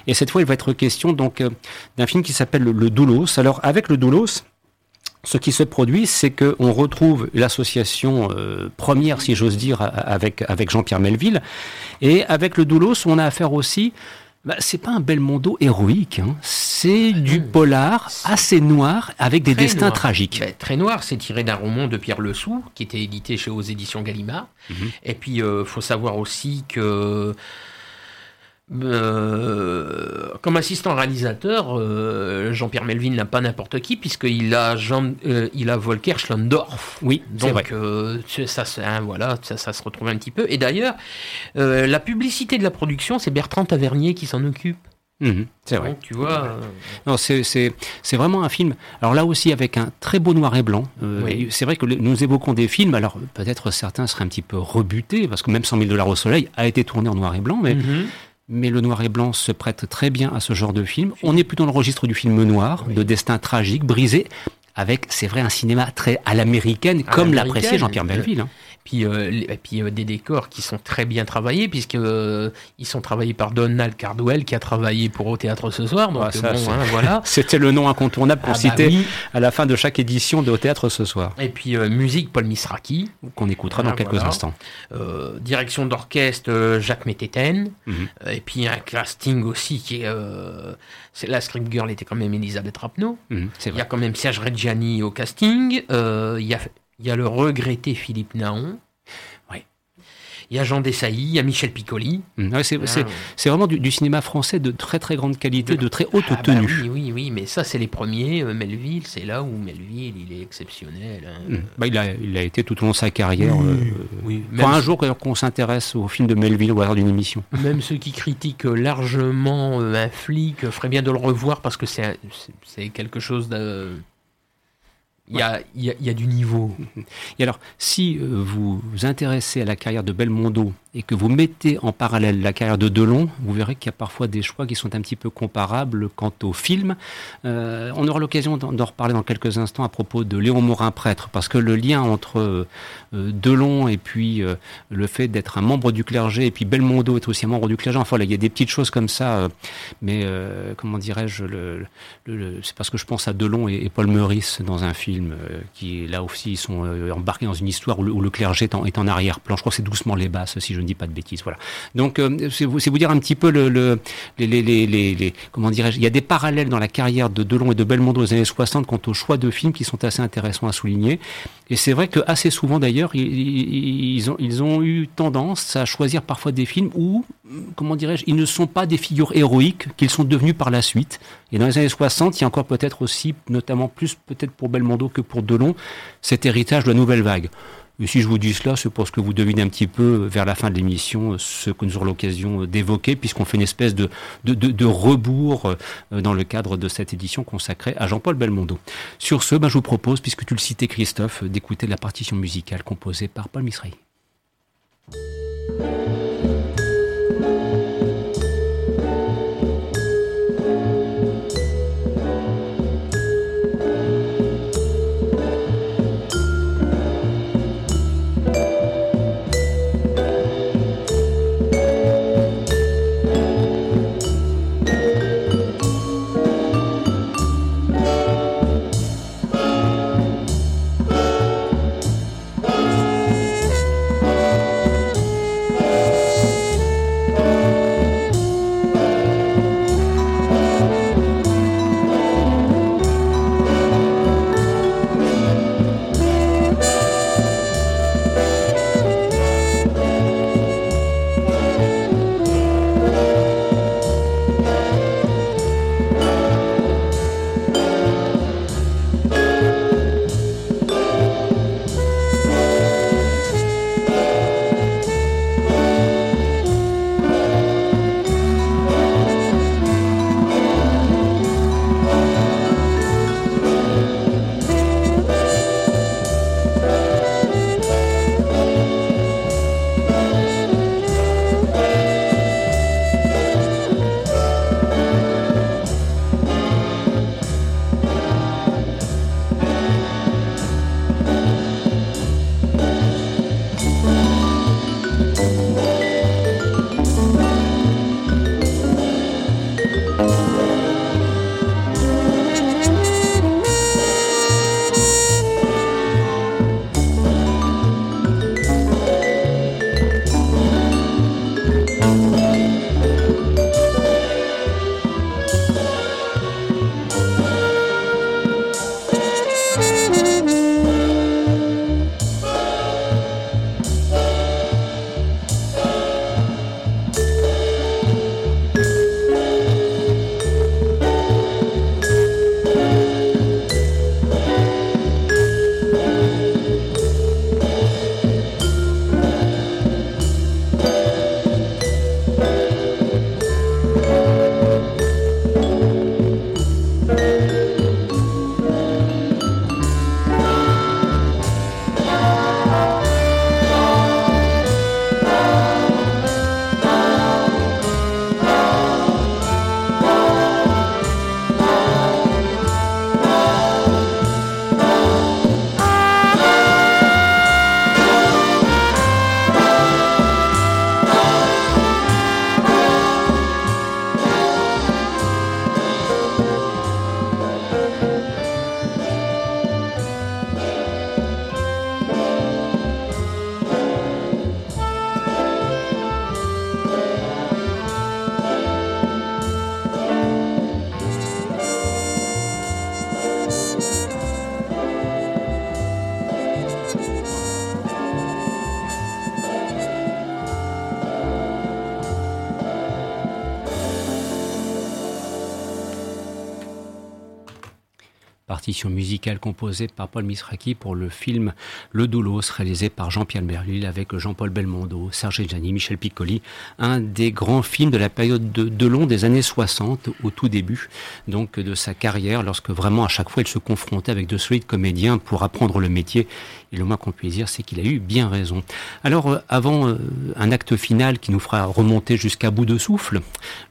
Et cette fois, il va être question donc euh, d'un film qui s'appelle Le, le Doulos. Alors, avec Le Doulos, ce qui se produit, c'est qu'on retrouve l'association euh, première, si j'ose dire, avec, avec Jean-Pierre Melville. Et avec Le Doulos, on a affaire aussi... Bah, c'est pas un Belmondo héroïque, hein. C'est euh, du polar assez noir avec des destins noir. tragiques. Bah, très noir, c'est tiré d'un roman de Pierre Lesourd qui était édité chez aux éditions Gallimard. Mmh. Et puis il euh, faut savoir aussi que Euh, comme assistant réalisateur, euh, Jean-Pierre Melville n'a pas n'importe qui puisqu'il a Jean, euh, il a Volker Schlondorf. Oui, donc c'est vrai. Euh, ça, ça, hein, voilà, ça, ça se retrouve un petit peu. Et d'ailleurs, euh, la publicité de la production, c'est Bertrand Tavernier qui s'en occupe. Mmh, c'est vrai. Donc, tu vois, euh... non, c'est, c'est, c'est vraiment un film. Alors là aussi avec un très beau noir et blanc. Euh, oui. Et c'est vrai que le, nous évoquons des films. Alors peut-être certains seraient un petit peu rebutés parce que même cent mille dollars au soleil a été tourné en noir et blanc, mais. Mmh. Mais le noir et blanc se prête très bien à ce genre de film. On est plutôt dans le registre du film noir, oui. de destin tragique, brisé, avec, c'est vrai, un cinéma très à l'américaine, à comme l'américaine, l'appréciait Jean-Pierre Melville. Hein. Puis, euh, les, puis euh, des décors qui sont très bien travaillés, puisqu'ils euh, sont travaillés par Donald Cardwell, qui a travaillé pour Au Théâtre ce soir. Donc, ah, ça, bon, hein, voilà. C'était le nom incontournable qu'on ah, citait bah, oui. à la fin de chaque édition de Au Théâtre ce soir. Et puis, euh, musique, Paul Misraki. Qu'on écoutera ah, dans quelques voilà. instants. Euh, direction d'orchestre, euh, Jacques Meteten. Mm-hmm. Euh, et puis, un casting aussi qui est... Euh, c'est, la script girl était quand même Elisabeth Rapneau. Mm-hmm, c'est vrai. Il y a quand même Serge Reggiani au casting. Euh, il y a... Il y a le regretté Philippe Naon. Oui. Il y a Jean Dessailly, il y a Michel Piccoli. Mmh. Ouais, c'est, ah, c'est, ouais. c'est vraiment du, du cinéma français de très très grande qualité, de, de très haute ah, tenue. Bah oui, oui, oui, mais ça c'est les premiers. Euh, Melville, c'est là où Melville, il est exceptionnel. Hein. Mmh. Bah, il, a, il a été tout au long de sa carrière. Mmh. Euh, oui. Même un jour qu'on s'intéresse au film de Melville ou à l'heure d'une émission. Même ceux qui critiquent largement euh, un flic, euh, ferait bien de le revoir parce que c'est, un, c'est, c'est quelque chose de... Il y, a, il, y a, il y a du niveau. Et alors, si vous vous intéressez à la carrière de Belmondo et que vous mettez en parallèle la carrière de Delon, vous verrez qu'il y a parfois des choix qui sont un petit peu comparables quant au film. Euh, on aura l'occasion d'en, d'en reparler dans quelques instants à propos de Léon Morin-Prêtre, parce que le lien entre euh, Delon et puis euh, le fait d'être un membre du clergé, et puis Belmondo est aussi un membre du clergé, enfin là, il y a des petites choses comme ça, euh, mais euh, comment dirais-je, le, le, le, c'est parce que je pense à Delon et, et Paul Meurice dans un film qui, là aussi, sont embarqués dans une histoire où le, où le clergé est en, est en arrière-plan. Je crois que c'est Doucement les basses, si je ne dis pas de bêtises. Voilà. Donc, euh, c'est, vous, c'est vous dire un petit peu le, le, les, les, les, les... Comment dirais-je ? Il y a des parallèles dans la carrière de Delon et de Belmondo des années soixante quant au choix de films qui sont assez intéressants à souligner. Et c'est vrai qu'assez souvent, d'ailleurs, ils, ils, ont, ils ont eu tendance à choisir parfois des films où, comment dirais-je, ils ne sont pas des figures héroïques qu'ils sont devenus par la suite. Et dans les années soixante, il y a encore peut-être aussi, notamment plus peut-être pour Belmondo que pour Delon, cet héritage de la nouvelle vague. Et si je vous dis cela, c'est parce que vous devinez un petit peu vers la fin de l'émission ce que nous aurons l'occasion d'évoquer, puisqu'on fait une espèce de, de, de, de rebours dans le cadre de cette édition consacrée à Jean-Paul Belmondo. Sur ce, ben, je vous propose, puisque tu le citais Christophe, d'écouter la partition musicale composée par Paul Misraki. partition musicale composée par Paul Misraki pour le film Le Doulos, réalisé par Jean-Pierre Melville avec Jean-Paul Belmondo, Serge Reggiani, Michel Piccoli, un des grands films de la période de Delon des années soixante, au tout début donc de sa carrière, lorsque vraiment à chaque fois il se confrontait avec de solides comédiens pour apprendre le métier. Et le moins qu'on puisse dire, c'est qu'il a eu bien raison. Alors, euh, avant euh, un acte final qui nous fera remonter jusqu'à bout de souffle,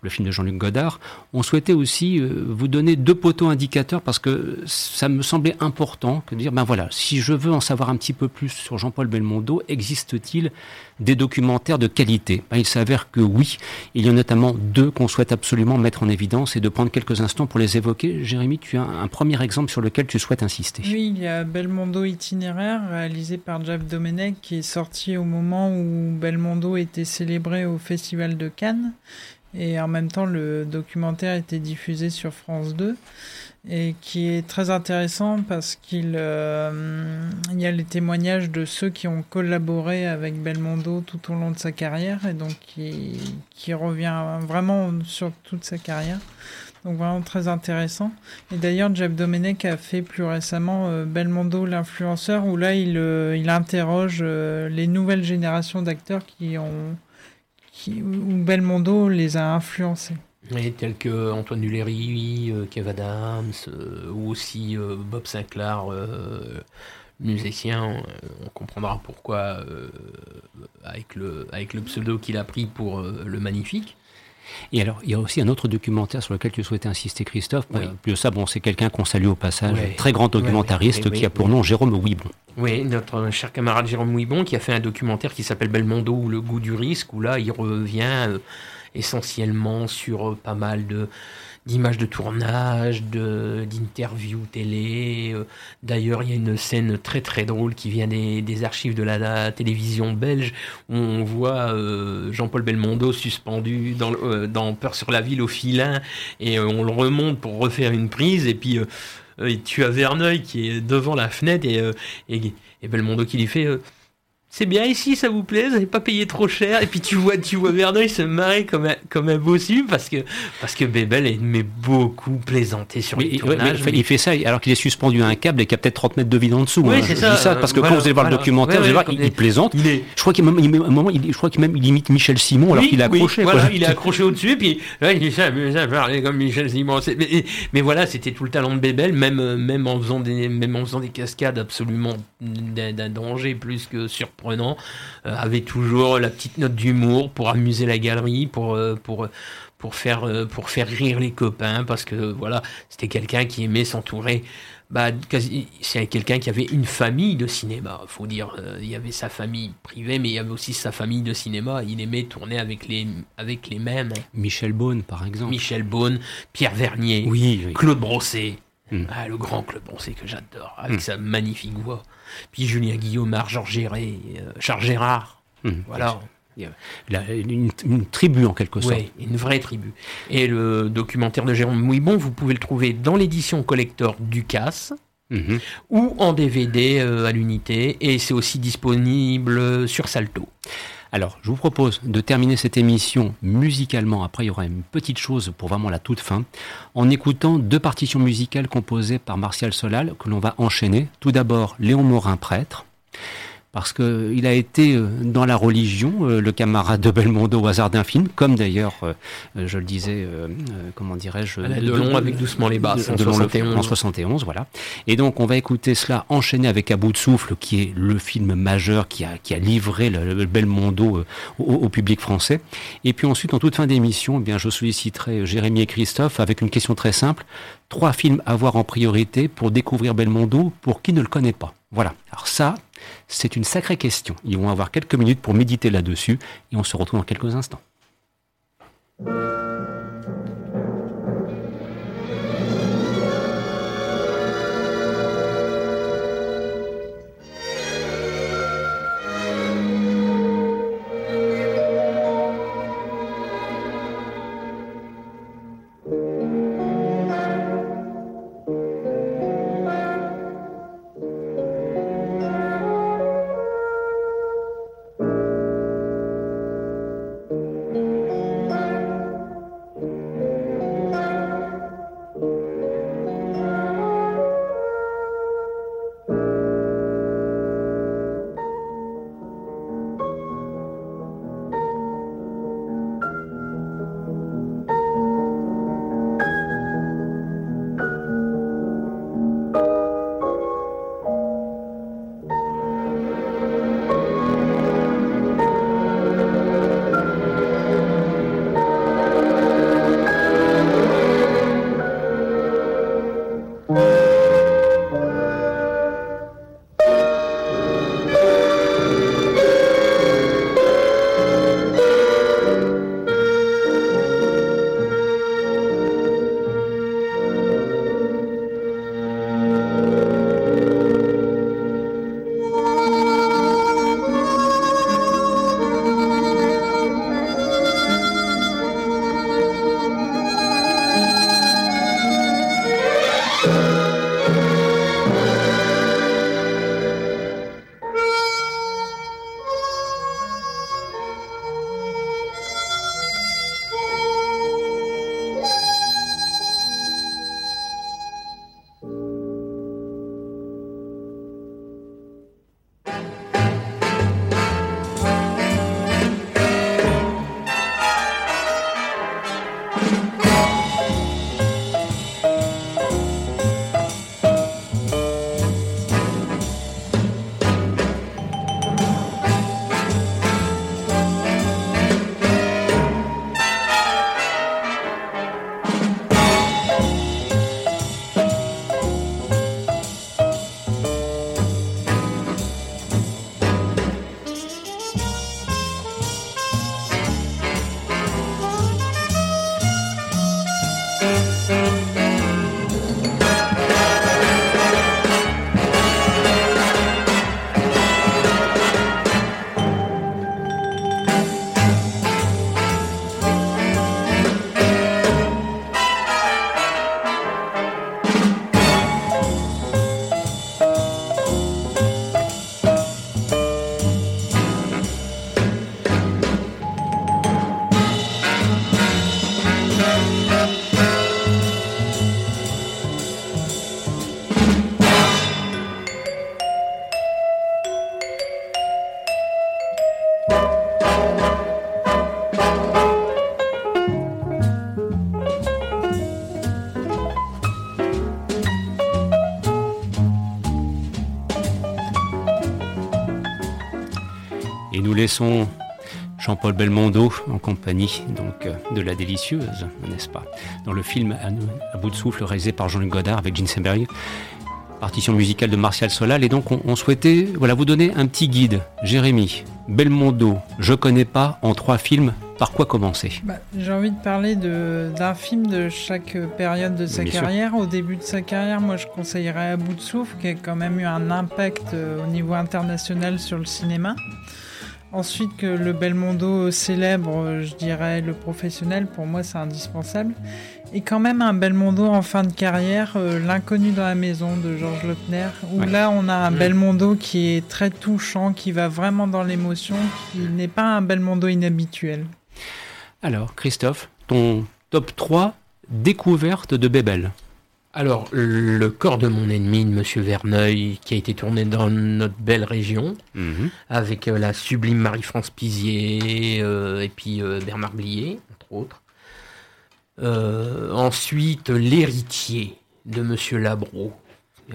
le film de Jean-Luc Godard, on souhaitait aussi euh, vous donner deux poteaux indicateurs, parce que ça me semblait important que de dire, ben voilà, si je veux en savoir un petit peu plus sur Jean-Paul Belmondo, existe-t-il des documentaires de qualité? Ben, il s'avère que oui. Il y en a notamment deux qu'on souhaite absolument mettre en évidence et de prendre quelques instants pour les évoquer. Jérémy, tu as un premier exemple sur lequel tu souhaites insister. Oui, il y a Belmondo Itinéraire, réalisé par Jeff Domenech, qui est sorti au moment où Belmondo était célébré au Festival de Cannes, et en même temps le documentaire était diffusé sur France deux, et qui est très intéressant parce qu'il euh, il y a les témoignages de ceux qui ont collaboré avec Belmondo tout au long de sa carrière, et donc qui, qui revient vraiment sur toute sa carrière. Donc vraiment très intéressant. Et d'ailleurs, Jeff Domenech a fait plus récemment euh, Belmondo l'influenceur, où là il, euh, il interroge euh, les nouvelles générations d'acteurs qui ont, qui, où Belmondo les a influencés. Et tels que Antoine Duléry, euh, Kev Adams, euh, ou aussi euh, Bob Sinclair, euh, musicien. On comprendra pourquoi euh, avec le avec le pseudo qu'il a pris pour euh, le magnifique. Et alors, il y a aussi un autre documentaire sur lequel tu souhaitais insister, Christophe. Oui. Plus ça, bon, c'est quelqu'un qu'on salue au passage, oui. Très grand documentariste, oui, oui, oui, qui a pour nom Jérôme Ouibon. Oui, notre cher camarade Jérôme Ouibon, qui a fait un documentaire qui s'appelle Belmondo ou le goût du risque, où là, il revient essentiellement sur pas mal de, d'images de tournage, de, d'interviews télé. D'ailleurs, il y a une scène très très drôle qui vient des, des archives de la, la télévision belge, où on voit euh, Jean-Paul Belmondo suspendu dans, euh, dans Peur sur la ville au filin, et euh, on le remonte pour refaire une prise, et puis euh, tu as Verneuil qui est devant la fenêtre, et, euh, et, et Belmondo qui lui fait... Euh, c'est bien ici, ça vous plaît, vous n'avez pas payé trop cher. Et puis tu vois, tu vois Verneuil se marrer comme un, comme un bossu, parce que, parce que Bébel aimait beaucoup plaisanter sur les mais, tournages. Mais, mais... Il fait ça alors qu'il est suspendu à un câble et qu'il y a peut-être trente mètres de vide en dessous. Oui, hein. c'est je ça. Dis ça parce que voilà, quand vous allez voir voilà. le documentaire, ouais, ouais, vous allez voir, il, il plaisante. Il est... Je crois qu'à un moment, il, je crois qu'il même, il imite Michel Simon alors oui, qu'il est accroché. Oui, voilà, quoi. Il est accroché au-dessus, et puis là, il dit ça, ça parlait comme Michel Simon. Mais, mais voilà, c'était tout le talent de Bébel, même, même, en faisant des, même en faisant des cascades absolument d'un, d'un danger plus que sur prenant, euh, avait toujours la petite note d'humour pour amuser la galerie, pour euh, pour pour faire euh, pour faire rire les copains, parce que voilà, c'était quelqu'un qui aimait s'entourer. Bah, quasi, c'est quelqu'un qui avait une famille de cinéma, faut dire. Euh, il y avait sa famille privée, mais il y avait aussi sa famille de cinéma. Il aimait tourner avec les avec les mêmes. Michel Beaune, par exemple. Michel Beaune, Pierre Vernier, oui, oui. Claude Brossé. Mmh. Ah, le grand Claude Brossé que j'adore, avec mmh. sa magnifique voix. Puis Julien Guillaumard, Georges Deray, euh, Charles Gérard. Mmh. Voilà. La, une, une tribu en quelque sorte. Oui, une vraie tribu. Et le documentaire de Jérôme Ouibon, vous pouvez le trouver dans l'édition collector du Casse, mmh. ou en D V D euh, à l'unité, et c'est aussi disponible sur Salto. Alors, je vous propose de terminer cette émission musicalement. Après, il y aura une petite chose pour vraiment la toute fin, en écoutant deux partitions musicales composées par Martial Solal, que l'on va enchaîner. Tout d'abord, Léon Morin, prêtre, parce qu'il a été dans la religion, le camarade de Belmondo au hasard d'un film, comme d'ailleurs, je le disais, comment dirais-je... Alain Delon avec Doucement les basses, en soixante et onze. En soixante et onze, voilà. Et donc, on va écouter cela enchaîné avec À bout de souffle, qui est le film majeur qui a, qui a livré le, le Belmondo au, au public français. Et puis ensuite, en toute fin d'émission, eh bien, je solliciterai Jérémy et Christophe avec une question très simple. Trois films à voir en priorité pour découvrir Belmondo, pour qui ne le connaît pas. Voilà. Alors ça... c'est une sacrée question. Ils vont avoir quelques minutes pour méditer là-dessus, et on se retrouve dans quelques instants. Laissons Jean-Paul Belmondo en compagnie donc de la délicieuse, n'est-ce pas, dans le film À bout de souffle réalisé par Jean-Luc Godard avec Gene Simberg, partition musicale de Martial Solal. Et donc on, on souhaitait voilà, vous donner un petit guide. Jérémy, Belmondo, je connais pas, en trois films, par quoi commencer? bah, J'ai envie de parler de, d'un film de chaque période de sa Bien carrière. Sûr. Au début de sa carrière, moi je conseillerais À bout de souffle, qui a quand même eu un impact euh, au niveau international sur le cinéma. Ensuite, que le Belmondo célèbre, je dirais Le Professionnel, pour moi c'est indispensable. Et quand même un Belmondo en fin de carrière, euh, L'Inconnu dans la maison de Georges Lautner, où ouais. là on a un Belmondo qui est très touchant, qui va vraiment dans l'émotion, qui n'est pas un Belmondo inhabituel. Alors Christophe, ton top trois découverte de Bébel. Alors, Le corps de mon ennemi de Monsieur Verneuil, qui a été tourné dans notre belle région, mmh. avec euh, la sublime Marie-France Pizier euh, et puis euh, Bernard Blier, entre autres. Euh, ensuite, L'héritier de Monsieur Labro,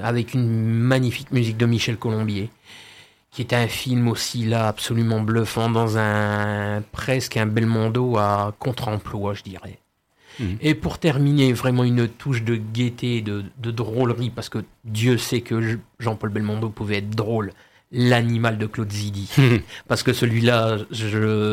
avec une magnifique musique de Michel Colombier, qui est un film aussi là absolument bluffant, dans un presque un Belmondo à contre-emploi, je dirais. Mmh. Et pour terminer, vraiment une touche de gaieté, de, de drôlerie, parce que Dieu sait que je, Jean-Paul Belmondo pouvait être drôle, L'animal de Claude Zidi. Parce que celui-là, je,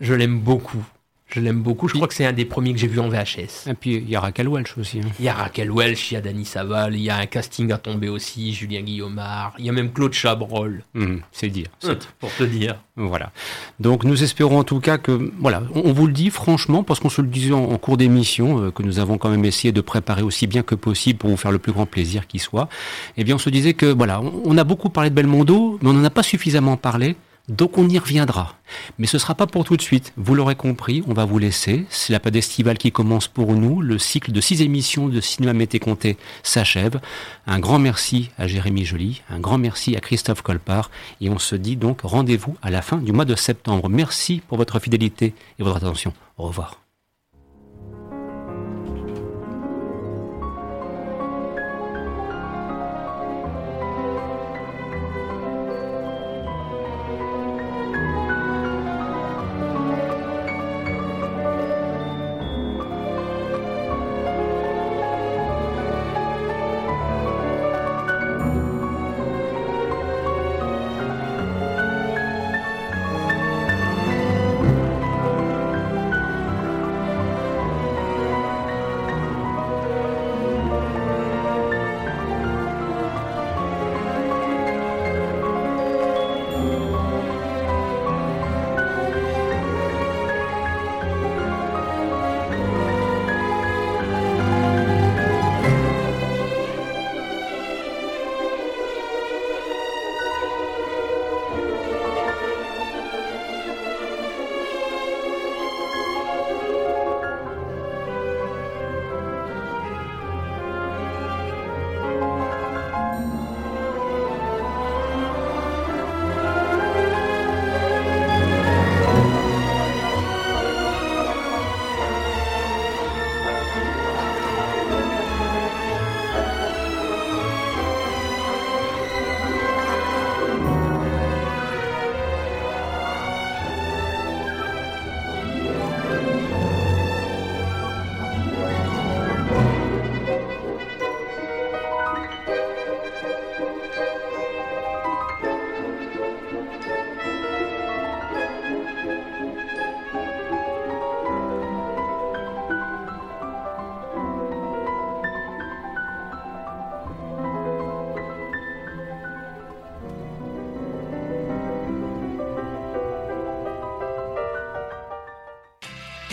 je l'aime beaucoup. Je l'aime beaucoup. Je puis, crois que c'est un des premiers que j'ai vu en V H S. Et puis il y a Raquel Welch aussi. Hein. Il y a Raquel Welch, il y a Dany Saval, il y a un casting à tomber aussi, Julien Guillaumard, il y a même Claude Chabrol. Mmh, c'est dire. C'est... Pour te dire. Voilà. Donc nous espérons en tout cas que, voilà, on, on vous le dit franchement, parce qu'on se le disait en, en cours d'émission, euh, que nous avons quand même essayé de préparer aussi bien que possible pour vous faire le plus grand plaisir qui soit. Eh bien on se disait que, voilà, on, on a beaucoup parlé de Belmondo, mais on n'en a pas suffisamment parlé. Donc on y reviendra, mais ce ne sera pas pour tout de suite, vous l'aurez compris, on va vous laisser, c'est la période estivale qui commence pour nous, le cycle de six émissions de Cinéma m'était conté s'achève, un grand merci à Jérémy Joly, un grand merci à Christophe Colpart, et on se dit donc rendez-vous à la fin du mois de septembre. Merci pour votre fidélité et votre attention, au revoir.